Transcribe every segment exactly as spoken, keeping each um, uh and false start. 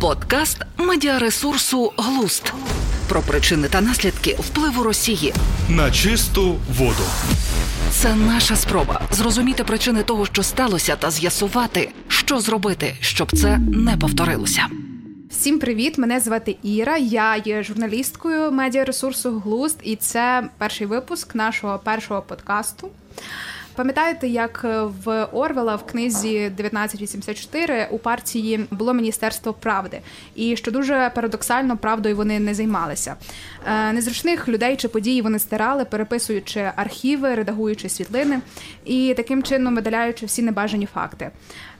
Подкаст медіаресурсу «Глуст» про причини та наслідки впливу Росії на чисту воду. Це наша спроба зрозуміти причини того, що сталося, та з'ясувати, що зробити, щоб це не повторилося. Всім привіт! Мене звати Іра, я є журналісткою медіаресурсу «Глуст» і це перший випуск нашого першого подкасту. Пам'ятаєте, як в Орвелла в книзі тисяча дев'ятсот вісімдесят чотири у партії було Міністерство правди? І що дуже парадоксально, правдою вони не займалися. Незручних людей чи подій вони стирали, переписуючи архіви, редагуючи світлини і таким чином видаляючи всі небажані факти.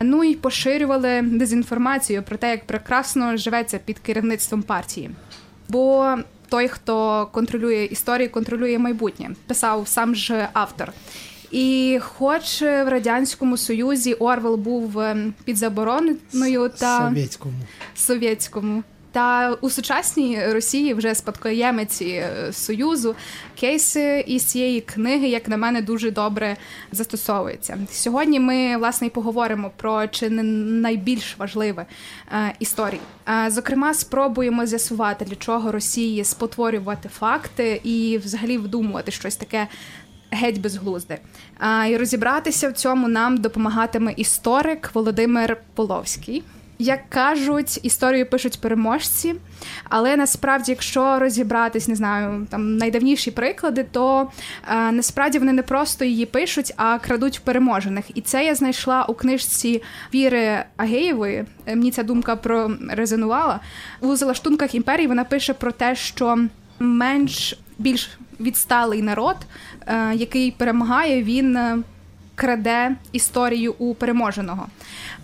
Ну і поширювали дезінформацію про те, як прекрасно живеться під керівництвом партії. Бо той, хто контролює історію, контролює майбутнє, писав сам же автор. І хоч в Радянському Союзі Орвелл був під забороною та... Совєтському. Совєтському. Та у сучасній Росії вже спадкоємиці Союзу кейси із цієї книги, як на мене, дуже добре застосовуються. Сьогодні ми, власне, і поговоримо про чи не найбільш важливе е, історії. Е, зокрема, спробуємо з'ясувати, для чого Росії спотворювати факти і взагалі вдумувати щось таке геть безглузде. А, і розібратися в цьому нам допомагатиме історик Володимир Половський. Як кажуть, історію пишуть переможці, але насправді, якщо розібратись, не знаю, там найдавніші приклади, то е, насправді вони не просто її пишуть, а крадуть в переможених. І це я знайшла у книжці Віри Агеєвої. Мені ця думка прорезонувала. У «Залаштунках імперії» вона пише про те, що менш більш відсталий народ, який перемагає, він краде історію у переможеного.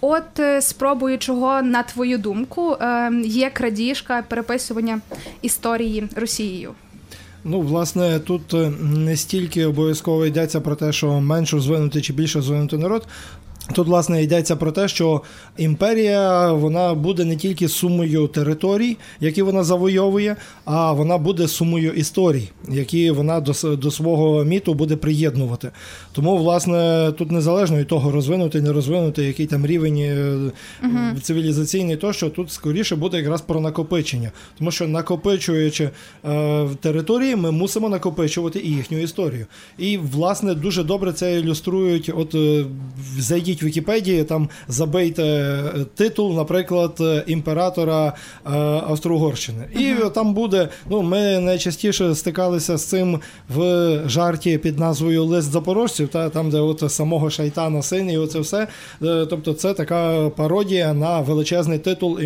От спробую, чого, на твою думку, є крадіжка переписування історії Росією? Ну, власне, тут не стільки обов'язково йдеться про те, що менше розвинутий чи більше розвинутий народ. Тут, власне, йдеться про те, що імперія, вона буде не тільки сумою територій, які вона завойовує, а вона буде сумою історій, які вона до, до свого міту буде приєднувати. Тому, власне, тут незалежно від того, розвинутий, не розвинутий, який там рівень uh-huh. цивілізаційний, то, що тут скоріше буде якраз про накопичення. Тому що накопичуючи е, території, ми мусимо накопичувати і їхню історію. І, власне, дуже добре це ілюструють, от е, зайдіть в Вікіпедії, там забийте титул, наприклад, імператора Австро-Угорщини. І uh-huh. там буде, ну, ми найчастіше стикалися з цим в жарті під назвою «Лист запорожців», та там, де от самого шайтана син і оце все. Тобто це така пародія на величезний титул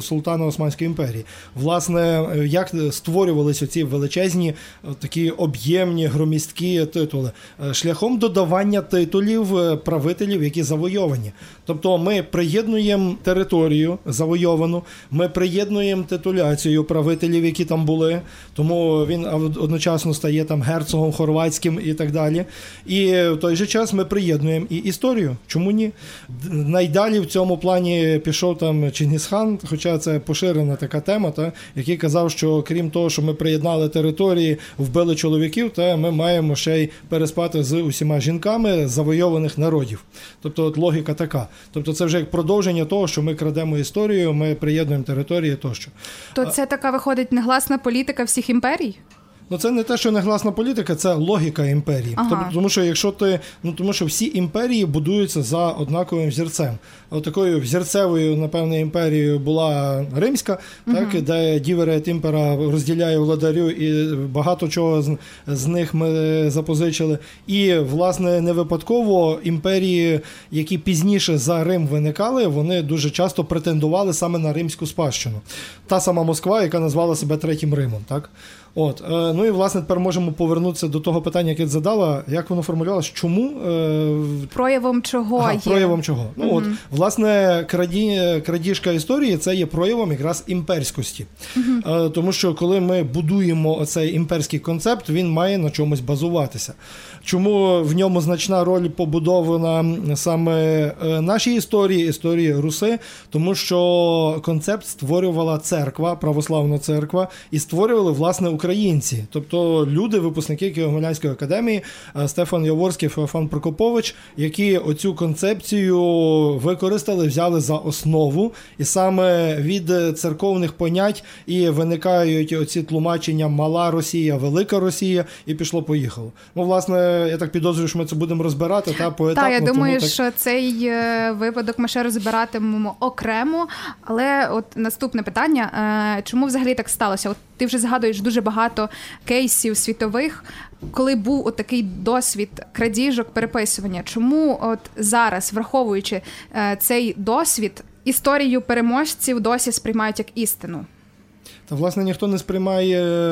султана Османської імперії. Власне, як створювалися ці величезні, такі об'ємні, громісткі титули? Шляхом додавання титулів правителів, які завойовані. Тобто ми приєднуємо територію завойовану, ми приєднуємо титуляцію правителів, які там були, тому він одночасно стає там герцогом хорватським і так далі. І в той же час ми приєднуємо і історію. Чому ні? Найдалі в цьому плані пішов там Чингісхан, хоча це поширена така тема, та, який казав, що крім того, що ми приєднали території, вбили чоловіків, та ми маємо ще й переспати з усіма жінками завойованих народів. Тобто от логіка така. Тобто це вже як продовження того, що ми крадемо історію, ми приєднуємо території тощо. То це така виходить негласна політика всіх імперій? Ну, це не те, що негласна політика, це логіка імперії. Ага. Тому що якщо ти, ну, тому що всі імперії будуються за однаковим взірцем. От такою взірцевою, напевно, імперією була Римська, угу. так, де діверет імпера розділяє владарю, і багато чого з, з них ми запозичили. І, власне, не випадково імперії, які пізніше за Рим виникали, вони дуже часто претендували саме на римську спадщину. Та сама Москва, яка назвала себе Третім Римом, так? От, ну і, власне, тепер можемо повернутися до того питання, яке ти задала, як воно формулювалося, чому? Проявом чого ага, є? Проявом чого. Ну, угу. от, власне, краді... крадіжка історії – це є проявом якраз імперськості. Угу. Тому що, коли ми будуємо цей імперський концепт, він має на чомусь базуватися. Чому в ньому значна роль побудована саме нашій історії, історії Руси? Тому що концепт створювала церква, православна церква, і створювали, власне, українці. Тобто люди, випускники Києво-Могилянської академії, Стефан Яворський, Феофан Прокопович, які оцю концепцію використали, взяли за основу. І саме від церковних понять і виникають оці тлумачення «мала Росія», «велика Росія» і пішло-поїхало. Ну, власне, я так підозрюю, що ми це будемо розбирати, та поетапно. Так, я думаю, так... що цей випадок ми ще розбиратимемо окремо. Але от наступне питання. Чому взагалі так сталося? От ти вже згадуєш дуже багато кейсів світових, коли був от такий досвід крадіжок, переписування. Чому от зараз, враховуючи цей досвід, історію переможців досі сприймають як істину? Та, власне, ніхто не сприймає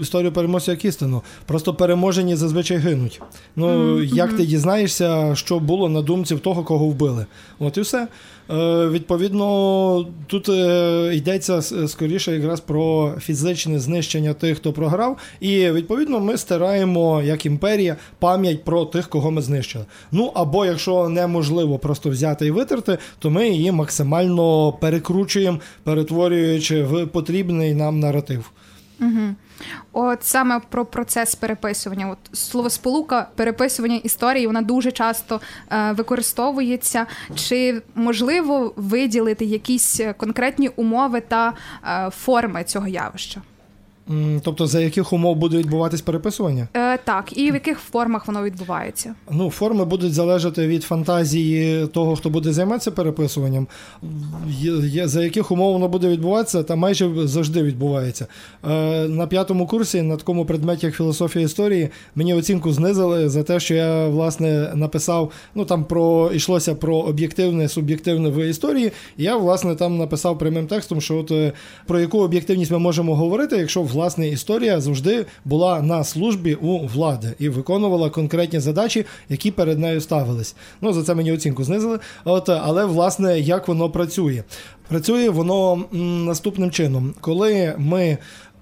історію переможців як істину. Просто переможені зазвичай гинуть. Ну, mm-hmm. як ти дізнаєшся, що було на думці в того, кого вбили? От і все. Е, відповідно, тут е, йдеться скоріше якраз про фізичне знищення тих, хто програв. І, відповідно, ми стираємо, як імперія, пам'ять про тих, кого ми знищили. Ну, або, якщо неможливо просто взяти і витерти, то ми її максимально перекручуємо, перетворюючи в потрібні нам наратив. Угу. От саме про процес переписування. От словосполука переписування історії, вона дуже часто е, використовується. Чи можливо виділити якісь конкретні умови та е, форми цього явища? Тобто, за яких умов буде відбуватись переписування? Е, так, і в яких формах воно відбувається? Ну, форми будуть залежати від фантазії того, хто буде займатися переписуванням. За яких умов воно буде відбуватися, та майже завжди відбувається. Е, на п'ятому курсі, на такому предметі, як філософія історії, мені оцінку знизили за те, що я, власне, написав, ну, там про, йшлося про об'єктивне, суб'єктивне в історії, і я, власне, там написав прямим текстом, що от про яку об'єктивність ми можемо говорити, якщо, в власне, історія завжди була на службі у влади і виконувала конкретні задачі, які перед нею ставились. Ну, за це мені оцінку знизили. От, але, власне, як воно працює? Працює воно наступним чином. Коли ми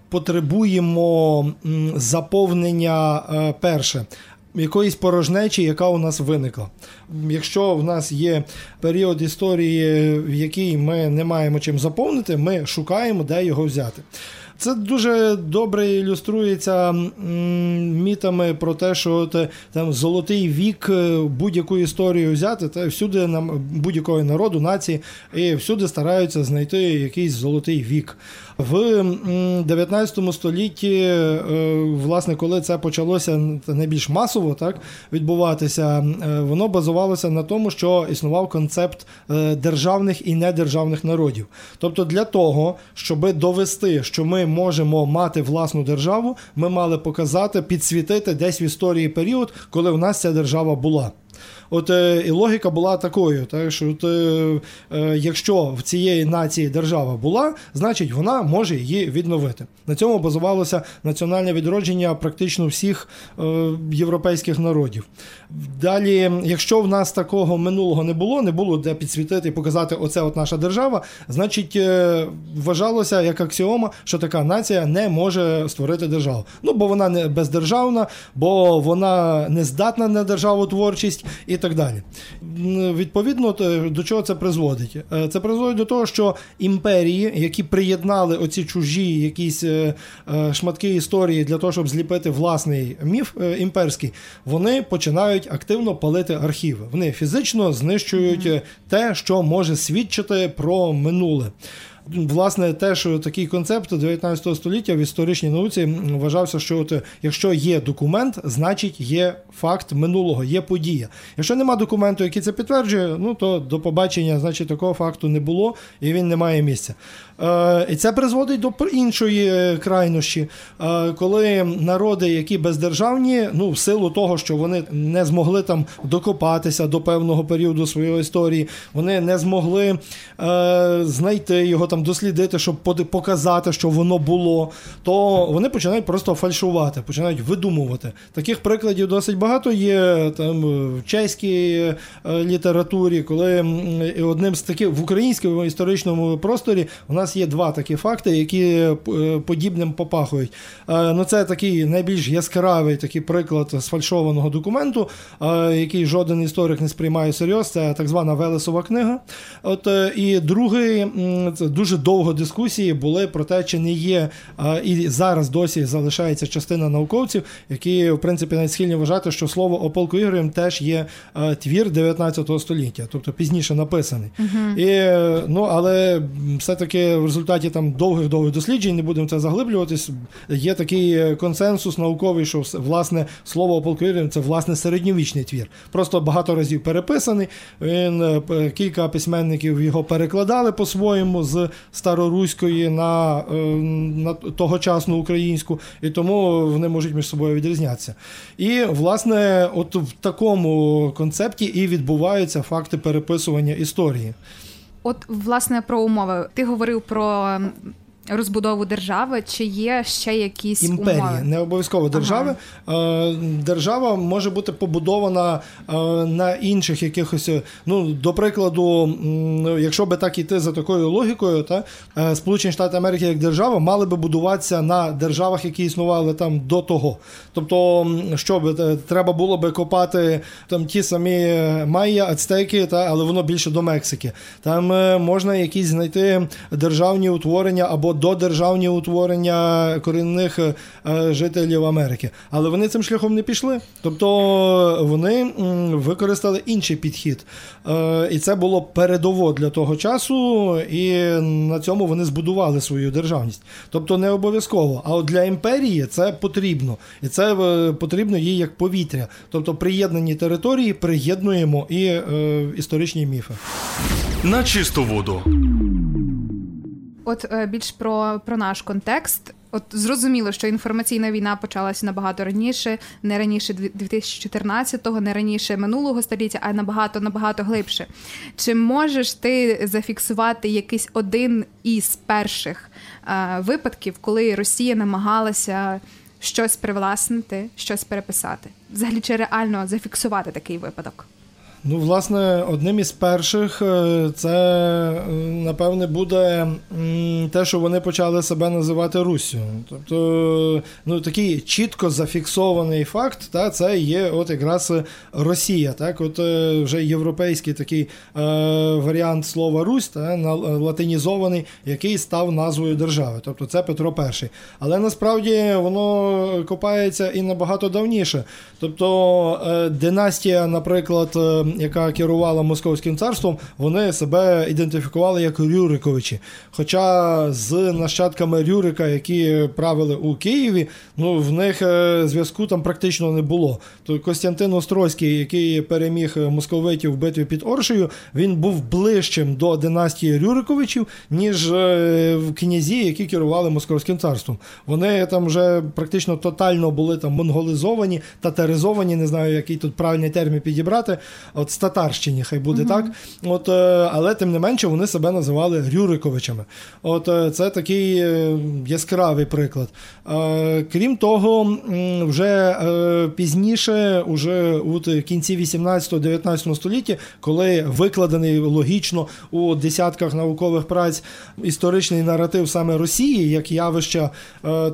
потребуємо заповнення перше – якоїсь порожнечі, яка у нас виникла. Якщо в нас є період історії, в якій ми не маємо чим заповнити, ми шукаємо, де його взяти. Це дуже добре ілюструється мітами про те, що там золотий вік, будь-яку історію взяти, та всюди нам будь-якого народу, нації, і всюди стараються знайти якийсь золотий вік. В дев'ятнадцятому столітті, власне, коли це почалося найбільш масово так відбуватися, воно базувалося на тому, що існував концепт державних і недержавних народів. Тобто для того, щоб довести, що ми можемо мати власну державу, ми мали показати, підсвітити десь в історії період, коли в нас ця держава була. От і логіка була такою, так що от, е, якщо в цієї нації держава була, значить вона може її відновити. На цьому базувалося національне відродження практично всіх е, європейських народів. Далі, якщо в нас такого минулого не було, не було де підсвітити і показати оце от наша держава, значить е, вважалося як аксіома, що така нація не може створити державу. Ну, бо вона не бездержавна, бо вона не здатна на державотворчість і І так далі. Відповідно, до чого це призводить? Це призводить до того, що імперії, які приєднали оці чужі якісь шматки історії для того, щоб зліпити власний міф імперський, вони починають активно палити архіви. Вони фізично знищують mm-hmm. те, що може свідчити про минуле. Власне, теж такий концепт дев'ятнадцятого століття в історичній науці вважався, що от, якщо є документ, значить є факт минулого, є подія. Якщо нема документу, який це підтверджує, ну то до побачення, значить, такого факту не було і він не має місця. Е, і це призводить до іншої крайнощі, е, коли народи, які бездержавні, ну в силу того, що вони не змогли там докопатися до певного періоду своєї історії, вони не змогли е, знайти його там, дослідити, щоб показати, що воно було, то вони починають просто фальшувати, починають видумувати. Таких прикладів досить багато є там, в чеській літературі, коли одним з таких в українському історичному просторі у нас є два такі факти, які подібним попахують. Ну, це такий найбільш яскравий такий приклад сфальшованого документу, який жоден історик не сприймає серйозно, це так звана Велесова книга. От, і другий, це дуже дуже довго дискусії були про те, чи не є, і зараз досі залишається частина науковців, які, в принципі, навіть схильні вважати, що слово о полку Ігоревім теж є твір дев'ятнадцятого століття, тобто пізніше написаний. Угу. І, ну, але все-таки в результаті там довгих-довгих досліджень, не будемо це заглиблюватись, є такий консенсус науковий, що, власне, слово о полку Ігоревім – це, власне, середньовічний твір. Просто багато разів переписаний, він, кілька письменників його перекладали по-своєму з староруської на, на тогочасну українську, і тому вони можуть між собою відрізнятися. І, власне, от в такому концепті і відбуваються факти переписування історії. От, власне, про умови. Ти говорив про розбудову держави, чи є ще якісь імперії, умови? Не обов'язково держави. Ага. Держава може бути побудована на інших якихось, ну, до прикладу, якщо би так іти за такою логікою, та, Сполучені Штати Америки як держава мали би будуватися на державах, які існували там до того. Тобто, що би, треба було би копати там ті самі майя, ацтеки, та, але воно більше до Мексики. Там можна якісь знайти державні утворення або додержавні утворення корінних жителів Америки. Але вони цим шляхом не пішли. Тобто вони використали інший підхід. І це було передово для того часу, і на цьому вони збудували свою державність. Тобто не обов'язково. А от для імперії це потрібно. І це потрібно їй як повітря. Тобто приєднані території приєднуємо і е, історичні міфи. На чисту воду. От більш про, про наш контекст. От зрозуміло, що інформаційна війна почалася набагато раніше, не раніше дві тисячі чотирнадцятого, не раніше минулого століття, а набагато-набагато глибше. Чи можеш ти зафіксувати якийсь один із перших е, випадків, коли Росія намагалася щось привласнити, щось переписати? Взагалі, чи реально зафіксувати такий випадок? Ну, власне, одним із перших це, напевне, буде те, що вони почали себе називати Руссю. Тобто, ну, такий чітко зафіксований факт, та, це є от якраз Росія. Так? От вже європейський такий е, варіант слова Русь, та, латинізований, який став назвою держави. Тобто це Петро І. Але насправді воно копається і набагато давніше. Тобто е, династія, наприклад, яка керувала Московським царством, вони себе ідентифікували як Рюриковичі. Хоча з нащадками Рюрика, які правили у Києві, ну, в них зв'язку там практично не було. То Костянтин Острозький, який переміг московитів в битві під Оршею, він був ближчим до династії Рюриковичів, ніж князі, які керували Московським царством. Вони там вже практично тотально були там монголизовані, татаризовані, не знаю, який тут правильний термін підібрати, от з татарщині, хай буде mm-hmm. так. От, але, тим не менше, вони себе називали Рюриковичами. От, це такий яскравий приклад. Крім того, вже пізніше, уже у кінці вісімнадцятого-дев'ятнадцятого століття, коли викладений логічно у десятках наукових праць історичний наратив саме Росії, як явища,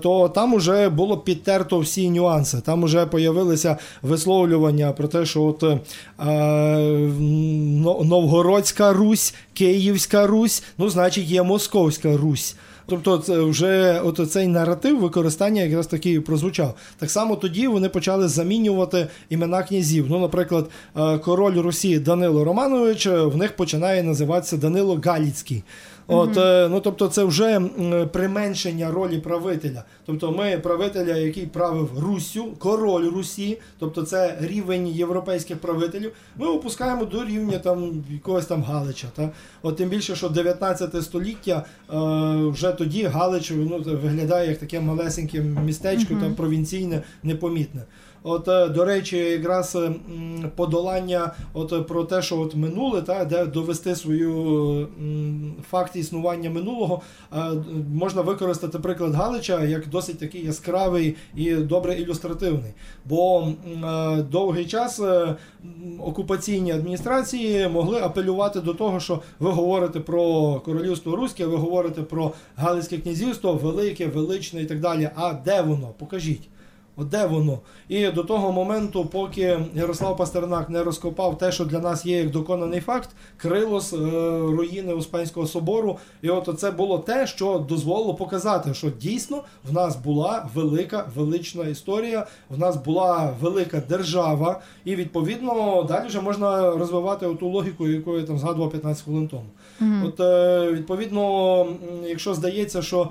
то там уже було підтерто всі нюанси. Там уже появилися висловлювання про те, що от Новгородська Русь, Київська Русь, ну, значить, є Московська Русь. Тобто це вже от цей наратив використання якраз такий прозвучав. Так само тоді вони почали замінювати імена князів. Ну, наприклад, король Русі Данило Романович, в них починає називатися Данило Галицький. От, mm-hmm. ну, тобто це вже применшення ролі правителя. Тобто ми правителя, який правив Руссю, король Русі, тобто це рівень європейських правителів, ми опускаємо до рівня там якогось там Галича. Та? От тим більше, що дев'ятнадцяте століття, е, вже тоді Галич, ну, виглядає як таке малесеньке містечко, mm-hmm. там провінційне, непомітне. От, до речі, якраз подолання от, про те, що от минуле, та, де довести свою факт існування минулого, можна використати приклад Галича як досить такий яскравий і добре ілюстративний. Бо довгий час окупаційні адміністрації могли апелювати до того, що ви говорите про королівство Руське, ви говорите про Галицьке князівство, велике, величне і так далі. А де воно? Покажіть. Де воно? І до того моменту, поки Ярослав Пастернак не розкопав те, що для нас є як доконаний факт, Крилос, руїни Успенського собору. І от це було те, що дозволило показати, що дійсно в нас була велика, велична історія, в нас була велика держава. І, відповідно, далі вже можна розвивати ту логіку, яку я там згадував п'ятнадцять хвилин тому. Mm-hmm. От, відповідно, якщо здається, що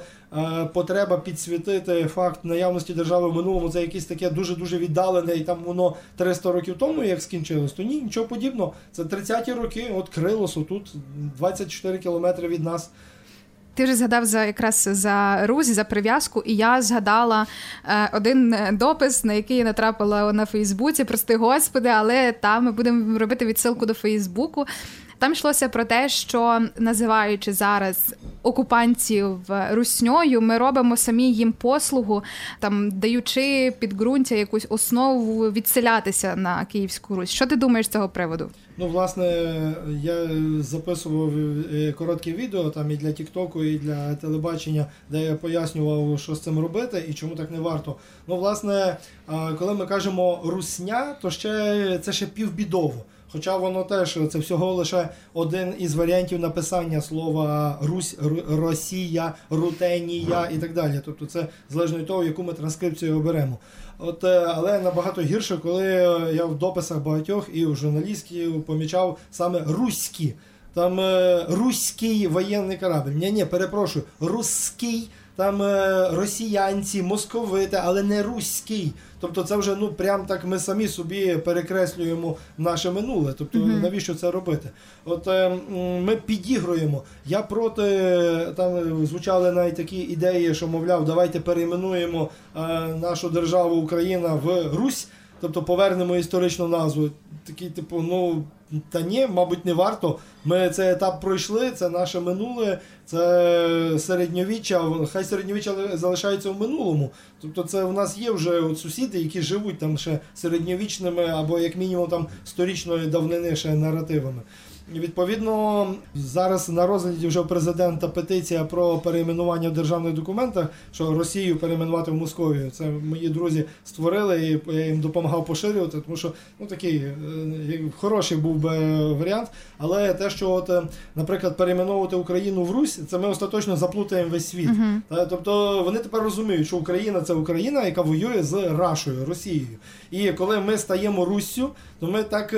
потреба підсвітити факт наявності держави в минулому, це якесь таке дуже-дуже віддалене, і там воно триста років тому, як скінчилось, то ні, нічого подібного. Це тридцяті роки, от Крилос, тут двадцять чотири кілометри від нас. Ти вже згадав за якраз за Рузі, за прив'язку, і я згадала е, один допис, на який я натрапила на Фейсбуці, прости господи, але там ми будемо робити відсилку до Фейсбуку. Там йшлося про те, що, називаючи зараз окупантів русньою, ми робимо самі їм послугу, там, даючи підґрунтя якусь основу відселятися на Київську Русь. Що ти думаєш з цього приводу? Ну, власне, я записував коротке відео там і для тік-току, і для телебачення, де я пояснював, що з цим робити і чому так не варто. Ну, власне, коли ми кажемо «русня», то ще це ще півбідово. Хоча воно теж, це всього лише один із варіантів написання слова «Русь», «Росія», «Рутенія» і так далі. Тобто це залежно від того, яку ми транскрипцію оберемо. От, але набагато гірше, коли я в дописах багатьох і в журналістів помічав саме «руські». Там «руський воєнний корабель». Ні-ні, перепрошую, «руський». Там росіянці, московити, але не руський. Тобто це вже, ну, прям так ми самі собі перекреслюємо наше минуле. Тобто mm-hmm. навіщо це робити? От е, ми підігруємо. Я проти, там звучали навіть такі ідеї, що, мовляв, давайте перейменуємо е, нашу державу Україна в Русь, тобто повернемо історичну назву. Такий, типу, ну, та ні, мабуть, не варто. Ми цей етап пройшли, це наше минуле, це середньовіччя, хай середньовіччя залишається в минулому. Тобто це в нас є вже от сусіди, які живуть там ще середньовічними або як мінімум там сторічної давнини ще наративами. І відповідно, зараз на розгляді вже у президента петиція про перейменування в державних документах, що Росію перейменувати в Московію. Це мої друзі створили, і я їм допомагав поширювати, тому що, ну, такий хороший був би варіант. Але те, що, от, наприклад, перейменовувати Україну в Русь, це ми остаточно заплутаємо весь світ. Uh-huh. Тобто вони тепер розуміють, що Україна – це Україна, яка воює з Рашою, Росією. І коли ми стаємо Руссю, то ми так,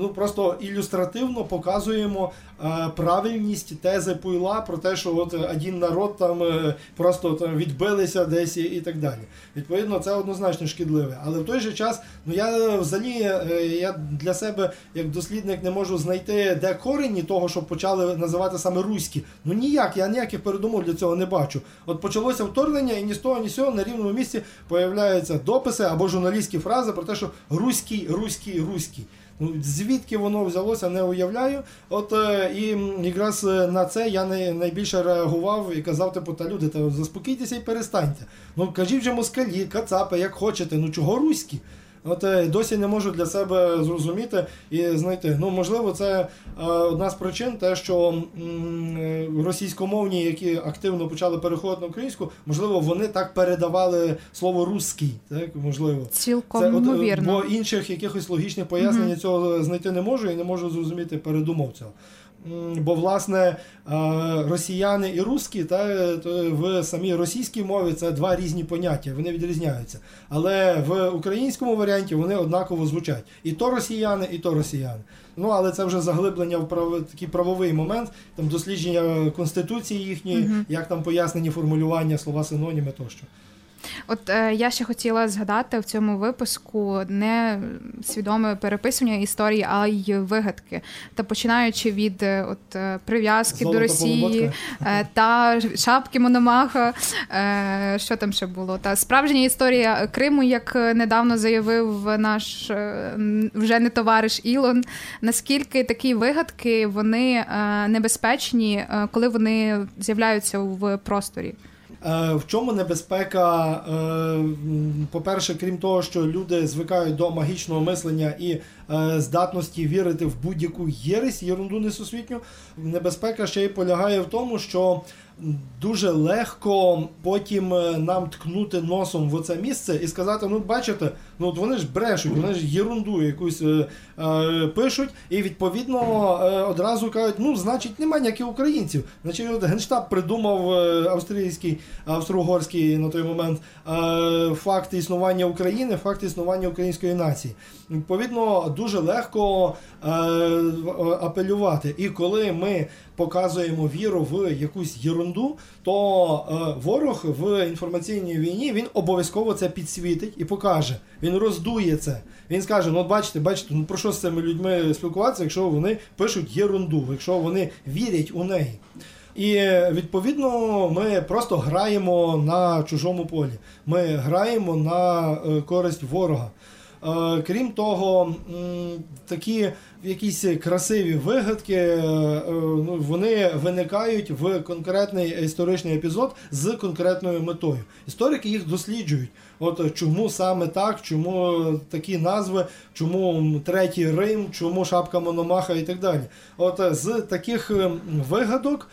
ну, просто ілюстративно показуємо е, правильність тези Пуйла про те, що от один народ там е, просто там відбилися десь і, і так далі. Відповідно, це однозначно шкідливе. Але в той же час, ну, я взагалі е, я для себе як дослідник не можу знайти, де корені того, що почали називати саме руські. Ну ніяк, я ніяких передумов для цього не бачу. От почалося вторгнення, і ні з того, ні з цього на рівному місці появляються дописи або журналістські фрази про те, що руський, руський, руський. Ну, звідки воно взялося, не уявляю. От е, і якраз на це я не, найбільше реагував і казав, типу, та люди, та заспокійтеся і перестаньте. Ну, кажіть вже москалі, кацапи, як хочете, ну чого руські? От е, досі не можу для себе зрозуміти і знайти. Ну, можливо, це е, одна з причин, те, що м, російськомовні, які активно почали переходити на українську, можливо, вони так передавали слово «руський». Так, можливо. Цілком це, ймовірно. От, бо інших якихось логічних пояснень mm-hmm. цього знайти не можу і не можу зрозуміти передумов цього. Бо, власне, росіяни і русські, та, в самій російській мові це два різні поняття, вони відрізняються. Але в українському варіанті вони однаково звучать. І то росіяни, і то росіяни. Ну, але це вже заглиблення в прав... такий правовий момент, там дослідження Конституції їхньої, угу. як там пояснені формулювання, слова, синоніми тощо. От е, я ще хотіла згадати в цьому випуску не свідоме переписування історії, а й вигадки. Та починаючи від от, прив'язки Золото до Росії е, та шапки Мономаха, е, що там ще було? Та справжня історія Криму, як недавно заявив наш е, вже не товариш Ілон. Наскільки такі вигадки, вони е, небезпечні, е, коли вони з'являються в просторі? В чому небезпека? По-перше, крім того, що люди звикають до магічного мислення і здатності вірити в будь-яку єресь, єрунду несусвітню, небезпека ще й полягає в тому, що дуже легко потім нам ткнути носом в оце місце і сказати, ну бачите, ну от вони ж брешуть, вони ж єрунду якусь е, е, пишуть, і відповідно е, одразу кажуть, ну значить немає ніяких українців. Значить, от Генштаб придумав е, австрійський, австро-угорський на той момент е, факт існування України, факт існування української нації. Відповідно, дуже легко е, апелювати. І коли ми показуємо віру в якусь єрунду, то е, ворог в інформаційній війні, він обов'язково це підсвітить і покаже. Він роздує це. Він скаже, ну от бачите, бачите, ну про що з цими людьми спілкуватися, якщо вони пишуть єрунду, якщо вони вірять у неї. І, відповідно, ми просто граємо на чужому полі. Ми граємо на е, користь ворога. Крім того, такі якісь красиві вигадки, вони виникають в конкретний історичний епізод з конкретною метою. Історики їх досліджують. От чому саме так, чому такі назви, чому Третій Рим, чому Шапка Мономаха і так далі. От з таких вигадок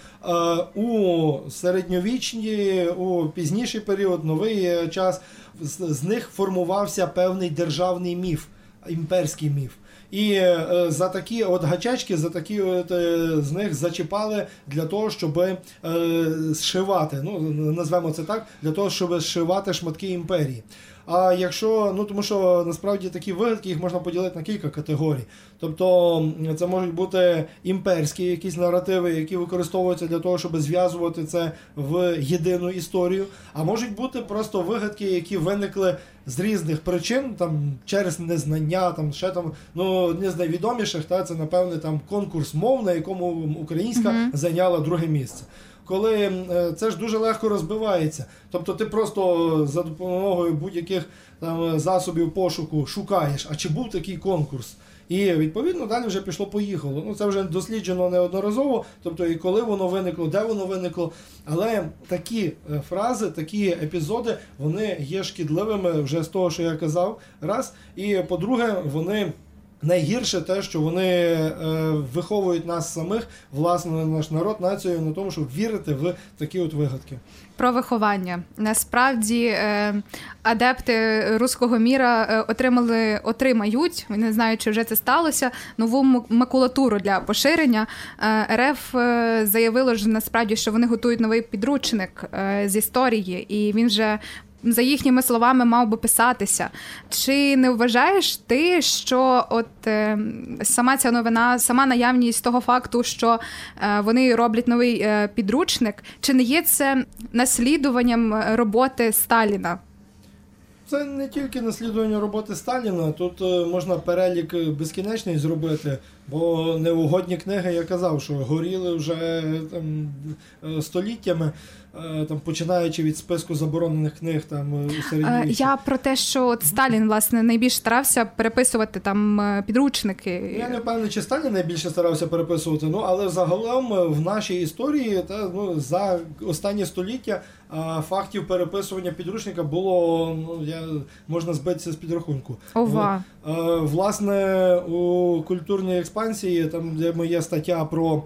у середньовічні, у пізніший період, новий час, з них формувався певний державний міф, імперський міф. І е, за такі от гачечки, за такі от, е, з них зачіпали для того, щоб е, зшивати, ну, назвемо це так, для того, щоб зшивати шматки імперії. А якщо, ну тому що насправді такі вигадки, їх можна поділити на кілька категорій. Тобто це можуть бути імперські якісь наративи, які використовуються для того, щоб зв'язувати це в єдину історію. А можуть бути просто вигадки, які виникли з різних причин, там через незнання, там ще там, ну одне з найвідоміших, та це напевне там конкурс мов, на якому українська mm-hmm. зайняла друге місце. Коли це ж дуже легко розбивається. Тобто ти просто за допомогою будь-яких там засобів пошуку шукаєш, а чи був такий конкурс? І відповідно далі вже пішло-поїхало. Ну це вже досліджено неодноразово, тобто і коли воно виникло, де воно виникло. Але такі фрази, такі епізоди, вони є шкідливими вже з того, що я казав, раз. І по-друге, вони... найгірше те, що вони е, виховують нас самих, власне, наш народ, націю, на тому, щоб вірити в такі от вигадки. Про виховання. Насправді е, адепти руського міра отримали, отримають, не знаю, чи вже це сталося, нову макулатуру для поширення. Е, РФ заявило ж насправді, що вони готують новий підручник е, з історії, і він вже за їхніми словами мав би писатися. Чи не вважаєш ти, що от е, сама ця новина, сама наявність того факту, що е, вони роблять новий е, підручник, чи не є це наслідуванням роботи Сталіна? Це не тільки наслідування роботи Сталіна, тут можна перелік безкінечний зробити, бо невугодні книги, я казав, що горіли вже там століттями, там починаючи від списку заборонених книг там у середньовіччі. Я про те, що от Сталін, власне, найбільше старався переписувати там підручники. Я не впевнений, чи Сталін найбільше старався переписувати, ну, але загалом в нашій історії та, ну, за останні століття фактів переписування підручника було, ну, я, можна збитися з підрахунку. Ова. Власне, у культурній експансії, там, де моя стаття про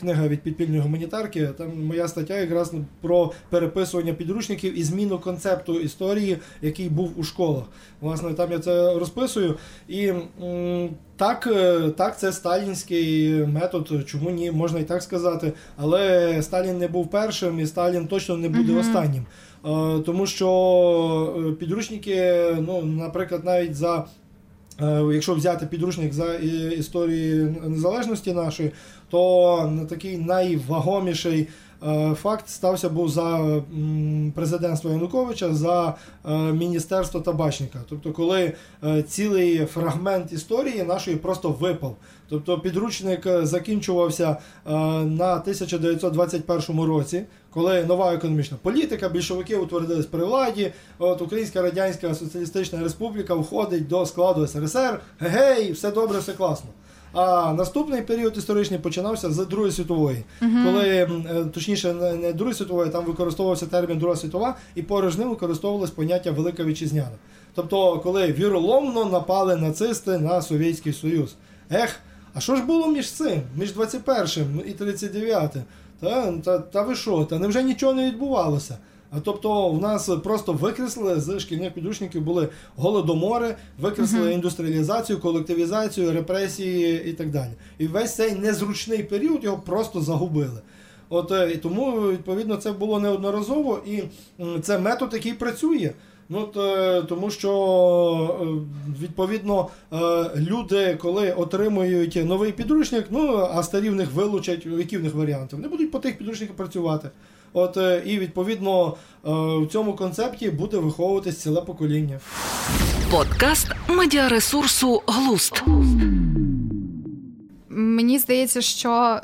книга від підпільної гуманітарки, там моя стаття якраз про переписування підручників і зміну концепту історії, який був у школах. Власне, там я це розписую. І так, так, це сталінський метод, чому ні, можна і так сказати. Але Сталін не був першим, і Сталін точно не буде [S2] Угу. [S1] Останнім. Тому що підручники, ну, наприклад, навіть за... якщо взяти підручник за історії незалежності нашої, то такий найвагоміший факт стався був за президентства Януковича, за міністерство Табачника. Тобто, коли цілий фрагмент історії нашої просто випав. Тобто, підручник закінчувався на тисяча дев'ятсот двадцять першому році, коли нова економічна політика, більшовики утвердились при владі, от Українська Радянська Соціалістична Республіка входить до складу ес ер ес ер, гей, все добре, все класно. А наступний період історичний починався з Другої світової, uh-huh. коли, точніше, не Другої світової, там використовувався термін Друга світова, і поруч з ним використовувалось поняття Велика Вітчизняна. Тобто, коли віроломно напали нацисти на Совєтський Союз. Ех, а що ж було між цим, між двадцять першим і тридцять дев'ятим? Та, та, та ви що, та невже нічого не відбувалося? А тобто в нас просто викреслили з шкільних підручників були голодомори, викреслили індустріалізацію, колективізацію, репресії і так далі. І весь цей незручний період його просто загубили. От, і тому, відповідно, це було неодноразово, і це метод, який працює. Ну, тому що, відповідно, люди, коли отримують новий підручник, ну, а старі в них вилучать, які в них варіанти, вони будуть по тих підручниках працювати. От, і, відповідно, в цьому концепті буде виховуватись ціле покоління. Подкаст медіаресурсу «Глуст». Мені здається, що...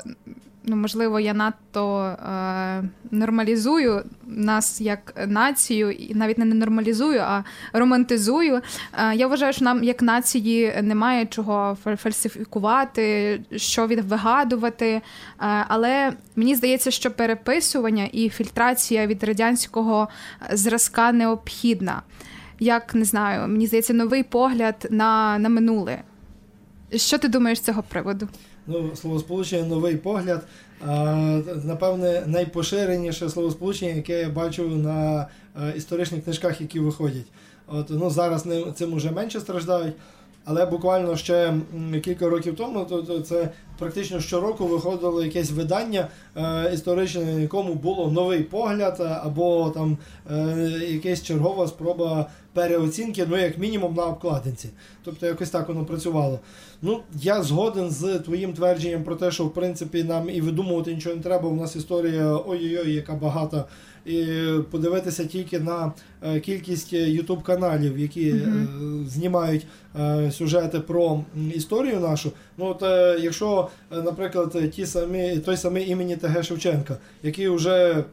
Ну, можливо, я надто е, нормалізую нас як націю, і навіть не нормалізую, а романтизую. Е, я вважаю, що нам як нації немає чого фальсифікувати, що вигадувати, е, але мені здається, що переписування і фільтрація від радянського зразка необхідна. Як, не знаю, мені здається, новий погляд на, на минуле. Що ти думаєш з цього приводу? Ну, словосполучення «новий погляд», напевне, найпоширеніше словосполучення, яке я бачу на історичних книжках, які виходять. От, ну, зараз цим вже менше страждають, але буквально ще кілька років тому то це практично щороку виходило якесь видання історичне, якому було «новий погляд» або там якась чергова спроба переоцінки, ну, як мінімум, на обкладинці. Тобто, якось так воно працювало. Ну, я згоден з твоїм твердженням про те, що, в принципі, нам і видумувати нічого не треба, у нас історія ой-ой-ой, яка багата. І подивитися тільки на кількість ютуб-каналів, які mm-hmm. знімають сюжети про історію нашу. Ну, от, якщо, наприклад, ті самі, той самий імені Те Ге Шевченка, який вже...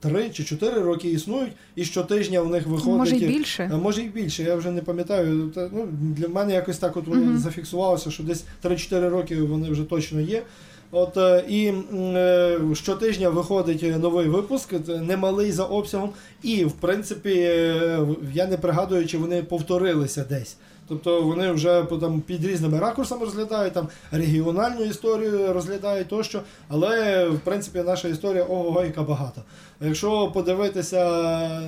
Три чи чотири роки існують, і щотижня у них виходить... Може і більше. Може і більше, я вже не пам'ятаю. Ну, для мене якось так от mm-hmm. зафіксувалося, що десь три-чотири роки вони вже точно є. От, і щотижня виходить новий випуск, немалий за обсягом, і, в принципі, я не пригадую, чи вони повторилися десь. Тобто вони вже там, під різними ракурсами розглядають, там регіональну історію розглядають тощо, але, в принципі, наша історія ого-го, яка багата. Якщо подивитися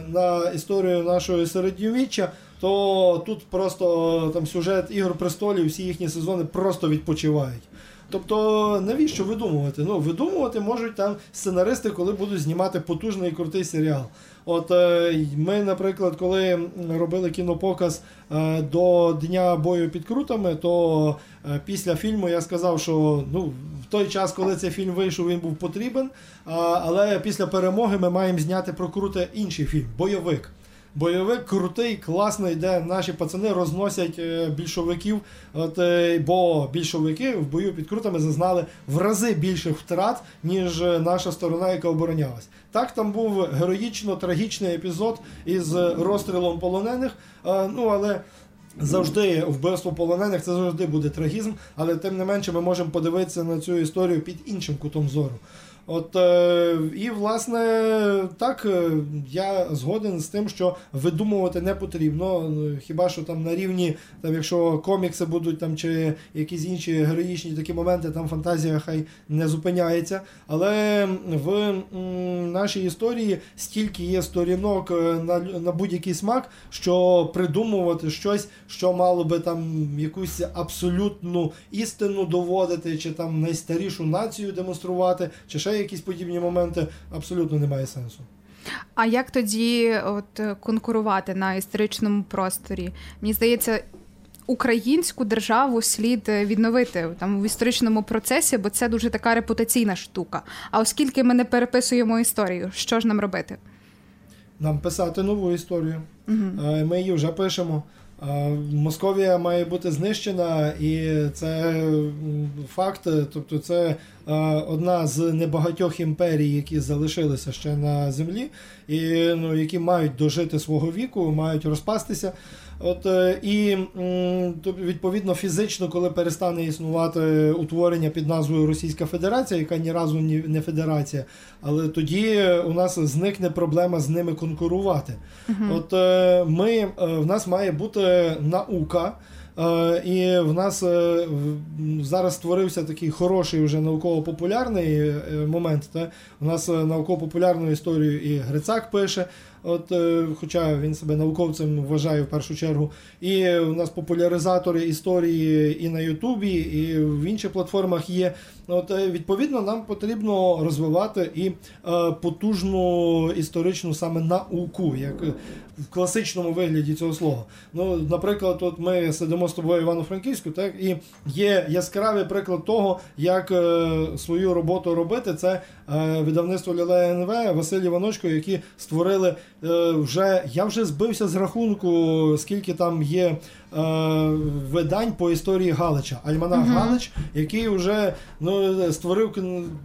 на історію нашого середньовіччя, то тут просто там, сюжет «Ігор престолів», всі їхні сезони просто відпочивають. Тобто, навіщо видумувати? Ну, видумувати можуть там сценаристи, коли будуть знімати потужний і крутий серіал. От ми, наприклад, коли робили кінопоказ до Дня бою під Крутами, то після фільму я сказав, що ну, в той час, коли цей фільм вийшов, він був потрібен, але після перемоги ми маємо зняти про Крути інший фільм – «Бойовик». Бойовик крутий, класний, де наші пацани розносять більшовиків, от, бо більшовики в бою під Крутами зазнали в рази більших втрат, ніж наша сторона, яка оборонялась. Так, там був героїчно-трагічний епізод із розстрілом полонених, ну, але... Завжди вбивство полонених, це завжди буде трагізм, але тим не менше ми можемо подивитися на цю історію під іншим кутом зору. От, і, власне, так, я згоден з тим, що видумувати не потрібно, хіба що там на рівні, там, якщо комікси будуть там, чи якісь інші героїчні такі моменти, там фантазія хай не зупиняється, але в м, нашій історії стільки є сторінок на, на будь-який смак, що придумувати щось, що мало би там якусь абсолютну істину доводити, чи там найстарішу націю демонструвати, чи ще якісь подібні моменти, абсолютно немає сенсу. А як тоді от конкурувати на історичному просторі? Мені здається, українську державу слід відновити там в історичному процесі, бо це дуже така репутаційна штука. А оскільки ми не переписуємо історію, що ж нам робити? Нам писати нову історію. Угу. Ми її вже пишемо. Московія має бути знищена, і це факт, тобто це одна з небагатьох імперій, які залишилися ще на землі, і, ну, які мають дожити свого віку, мають розпастися. От, і, відповідно, фізично, коли перестане існувати утворення під назвою Російська Федерація, яка ні разу не федерація, але тоді у нас зникне проблема з ними конкурувати. Угу. От, ми, в нас має бути наука, І в нас зараз створився такий хороший вже науково-популярний момент. У нас науково-популярну історію і Грицак пише, от, хоча він себе науковцем вважає в першу чергу. І у нас популяризатори історії і на Ютубі, і в інших платформах є. От, відповідно, нам потрібно розвивати і потужну історичну саме науку, як в класичному вигляді цього слова. Ну, наприклад, от ми сидимо з тобою в Івано-Франківську, так, і є яскравий приклад того, як свою роботу робити. Це видавництво ЛІЛ НВ, Василь Іваночко, які створили вже, я вже збився з рахунку, скільки там є видань по історії Галича. Альманах [S2] Uh-huh. [S1] Галич, який вже, ну, створив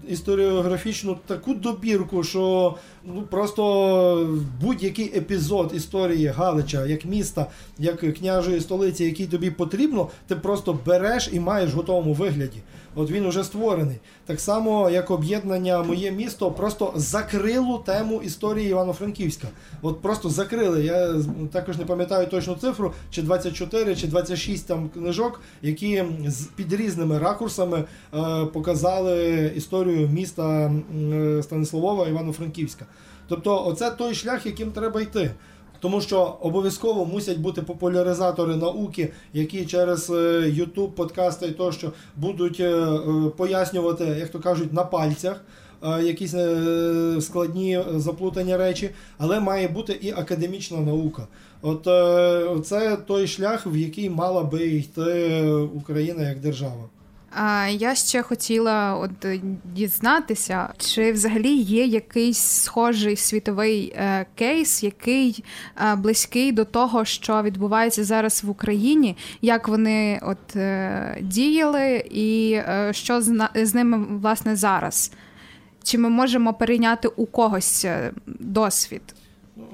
історіографічну таку добірку, що, ну, просто будь-який епізод історії Галича, як міста, як княжої столиці, який тобі потрібно, ти просто береш і маєш в готовому вигляді. От він уже створений. Так само, як об'єднання «Моє місто» просто закрило тему історії Івано-Франківська. От просто закрили. Я також не пам'ятаю точну цифру, чи двадцять чотири, чи двадцять шість там книжок, які під різними ракурсами е, показали історію міста е, Станиславова, Івано-Франківська. Тобто оце той шлях, яким треба йти. Тому що обов'язково мусять бути популяризатори науки, які через YouTube, подкасти і тощо будуть пояснювати, як то кажуть, на пальцях якісь складні заплутані речі, але має бути і академічна наука. От це той шлях, в який мала би йти Україна як держава. Я ще хотіла от дізнатися, чи взагалі є якийсь схожий світовий кейс, який близький до того, що відбувається зараз в Україні, як вони от діяли і що з ними, власне, зараз? Чи ми можемо перейняти у когось досвід?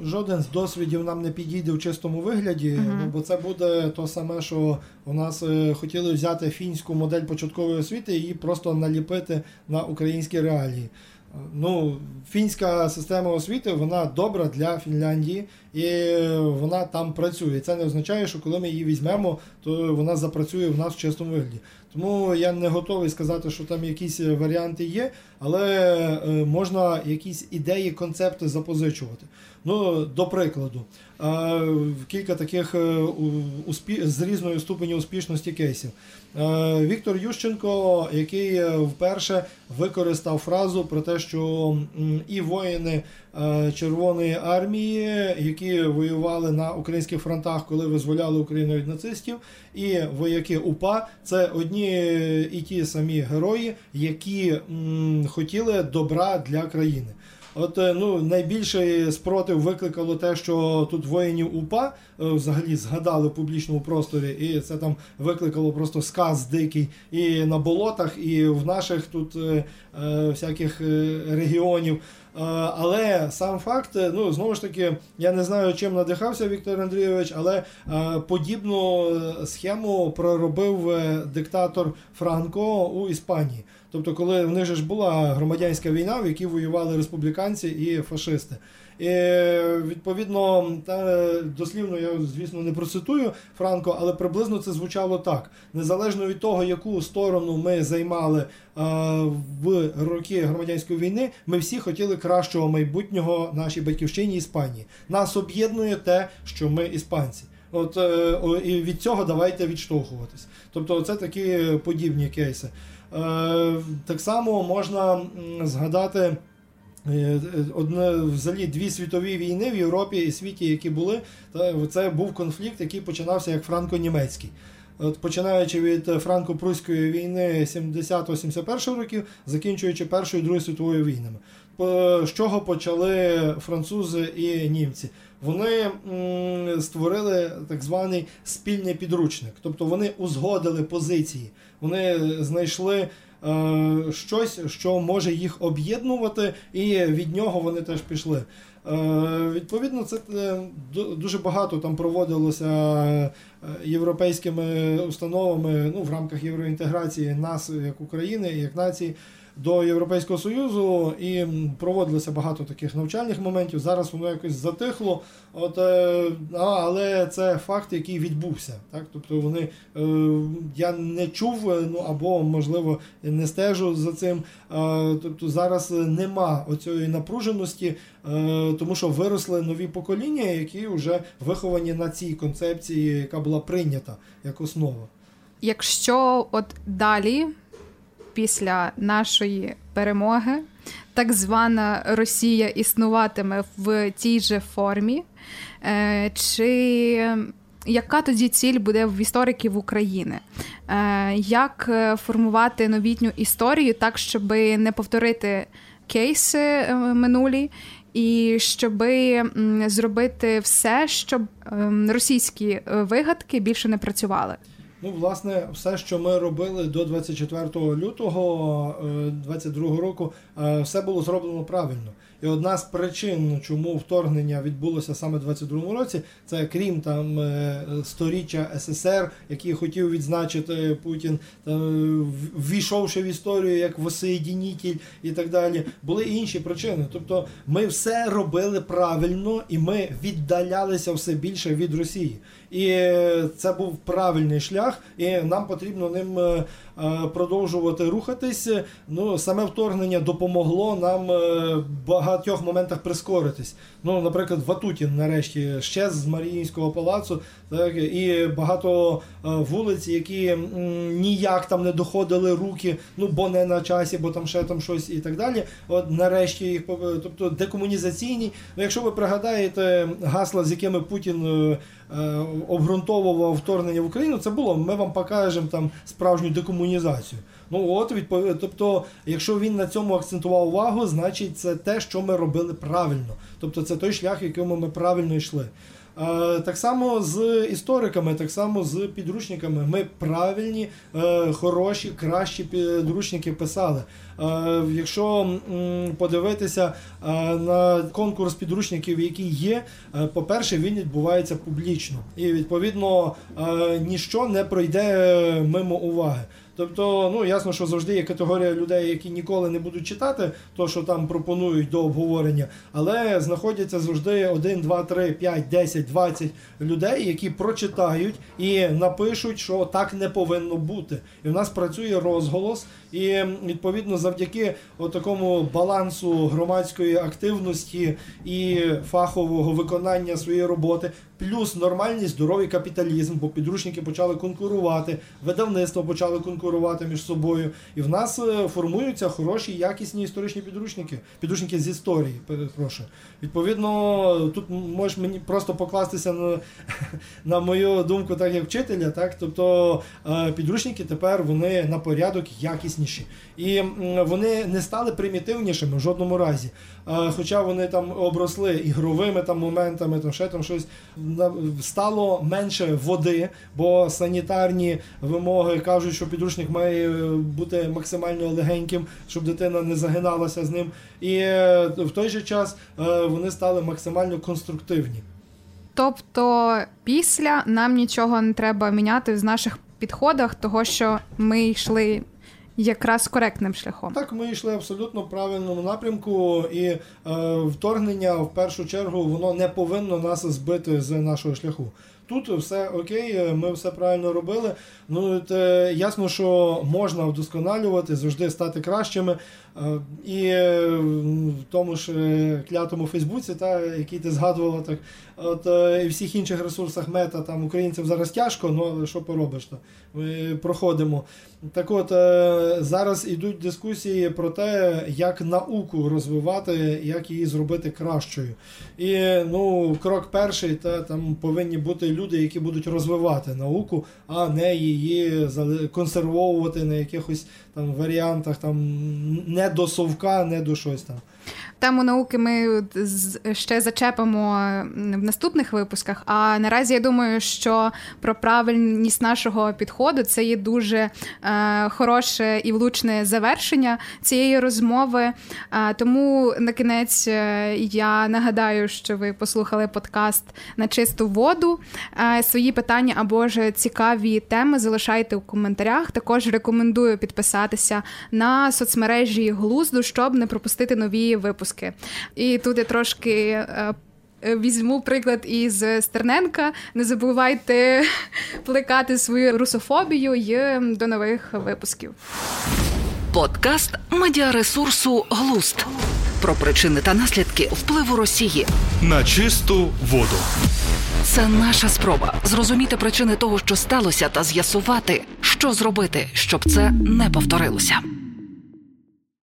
Жоден з досвідів нам не підійде в чистому вигляді, uh-huh. бо це буде то саме, що у нас хотіли взяти фінську модель початкової освіти і її просто наліпити на українські реалії. Ну, фінська система освіти, вона добра для Фінляндії, і вона там працює. Це не означає, що коли ми її візьмемо, то вона запрацює в нас в чистому вигляді. Тому я не готовий сказати, що там якісь варіанти є, але можна якісь ідеї, концепти запозичувати. Ну, до прикладу, кілька таких з різною ступеню успішності кейсів. Віктор Ющенко, який вперше використав фразу про те, що і воїни Червоної армії, які воювали на українських фронтах, коли визволяли Україну від нацистів, і вояки УПА – це одні і ті самі герої, які м, хотіли добра для країни. От, ну, найбільший спротив викликало те, що тут воїнів УПА взагалі згадали в публічному просторі, і це там викликало просто сказ дикий і на болотах, і в наших тут е, всяких регіонів. Е, але сам факт, ну, знову ж таки, я не знаю, чим надихався Віктор Андрійович, але е, подібну схему проробив диктатор Франко у Іспанії. Тобто, коли в них ж була громадянська війна, в якій воювали республіканці і фашисти. І, відповідно, та, дослівно я, звісно, не процитую Франко, але приблизно це звучало так. Незалежно від того, яку сторону ми займали а, в роки громадянської війни, ми всі хотіли кращого майбутнього нашій батьківщині Іспанії. Нас об'єднує те, що ми іспанці. От, і від цього давайте відштовхуватись. Тобто, це такі подібні кейси. Так само можна згадати одне, взагалі дві світові війни в Європі і світі, які були. Це був конфлікт, який починався як франко-німецький. От, починаючи від франко-прусської війни сімдесятого сімдесят першого років, закінчуючи Першою і Другою світовою війнами. З чого почали французи і німці? Вони м, створили так званий спільний підручник. Тобто вони узгодили позиції, вони знайшли е, щось, що може їх об'єднувати, і від нього вони теж пішли. Е, відповідно, це е, дуже багато там проводилося європейськими установами, ну, в рамках євроінтеграції нас, як України, як нації. до Європейського Союзу, і проводилося багато таких навчальних моментів, зараз воно якось затихло, от, але це факт, який відбувся. Так? Тобто вони, я не чув, ну, або, можливо, не стежу за цим. Тобто зараз нема оцієї напруженості, тому що виросли нові покоління, які вже виховані на цій концепції, яка була прийнята як основа. Якщо от далі, після нашої перемоги, так звана Росія існуватиме в тій же формі, чи яка тоді ціль буде в істориків України? Як формувати новітню історію так, щоб не повторити кейси минулі, і щоб зробити все, щоб російські вигадки більше не працювали? Ну, власне, все, що ми робили до двадцять четвертого лютого двадцять другого року, все було зроблено правильно. І одна з причин, чому вторгнення відбулося саме в двадцять другому році, це крім там сторіччя ес ес ер, який хотів відзначити Путін, ввійшовши в історію як воссоєдінітель і так далі, були інші причини. Тобто ми все робили правильно, і ми віддалялися все більше від Росії. І це був правильний шлях, і нам потрібно ним продовжувати рухатись. Ну, саме вторгнення допомогло нам багатьох моментах прискоритись. Ну, наприклад, Ватутін нарешті щез з Маріїнського палацу, так, і багато вулиць, які ніяк там не доходили руки, ну, бо не на часі, бо там ще там щось і так далі. От нарешті їх, тобто декомунізаційні. Ну, якщо ви пригадаєте гасла, з якими Путін обґрунтовував вторгнення в Україну, це було: ми вам покажемо там справжню декомунізацію. Ну от, відповідь, тобто, якщо він на цьому акцентував увагу, значить це те, що ми робили правильно. Тобто це той шлях, якому ми правильно йшли. Так само з істориками, так само з підручниками. Ми правильні, хороші, кращі підручники писали. Якщо подивитися на конкурс підручників, який є, по-перше, він відбувається публічно. І, відповідно, ніщо не пройде мимо уваги. Тобто, ну, ясно, що завжди є категорія людей, які ніколи не будуть читати то, що там пропонують до обговорення, але знаходяться завжди один, два, три, п'ять, десять, двадцять людей, які прочитають і напишуть, що так не повинно бути. І в нас працює розголос, і, відповідно, завдяки такому балансу громадської активності і фахового виконання своєї роботи, плюс нормальний здоровий капіталізм, бо підручники почали конкурувати, видавництво почало конкурувати між собою. І в нас формуються хороші, якісні історичні підручники. Підручники з історії, перепрошую. Відповідно, тут можеш мені просто покластися на, на мою думку, так як вчителя. Так? Тобто підручники тепер вони на порядок якісніші. І вони не стали примітивнішими в жодному разі. Хоча вони там обросли ігровими там моментами, там ще там щось. Стало менше води, бо санітарні вимоги кажуть, що підручник має бути максимально легеньким, щоб дитина не загиналася з ним. І в той же час вони стали максимально конструктивні. Тобто після нам нічого не треба міняти в наших підходах, того, що ми йшли якраз коректним шляхом. Так, ми йшли абсолютно в правильному напрямку, і е, вторгнення, в першу чергу, воно не повинно нас збити з нашого шляху. Тут все окей, ми все правильно робили. Ну, те, ясно, що можна вдосконалювати, завжди стати кращими. І в тому ж клятому Фейсбуці, та, який ти згадувала, так, от, і в всіх інших ресурсах мета, там українцям зараз тяжко, ну, але що поробиш, то ми проходимо. Так от, зараз йдуть дискусії про те, як науку розвивати, як її зробити кращою. І, ну, крок перший, та, там повинні бути люди, які будуть розвивати науку, а не її консервовувати на якихось там варіантах, там, не до совка, не до щось там. тему науки ми ще зачепимо в наступних випусках, а наразі я думаю, що про правильність нашого підходу це є дуже е, хороше і влучне завершення цієї розмови. Е, тому на кінець е, я нагадаю, що ви послухали подкаст «На чисту воду». Е, свої питання або ж цікаві теми залишайте у коментарях. Також рекомендую підписатися на соцмережі Глузду, щоб не пропустити нові випуски. І тут я трошки е, візьму приклад із Стерненка. Не забувайте плекати свою русофобію і до нових випусків. Подкаст медіаресурсу «Глуст» про причини та наслідки впливу Росії на чисту воду. Це наша спроба зрозуміти причини того, що сталося, та з'ясувати, що зробити, щоб це не повторилося.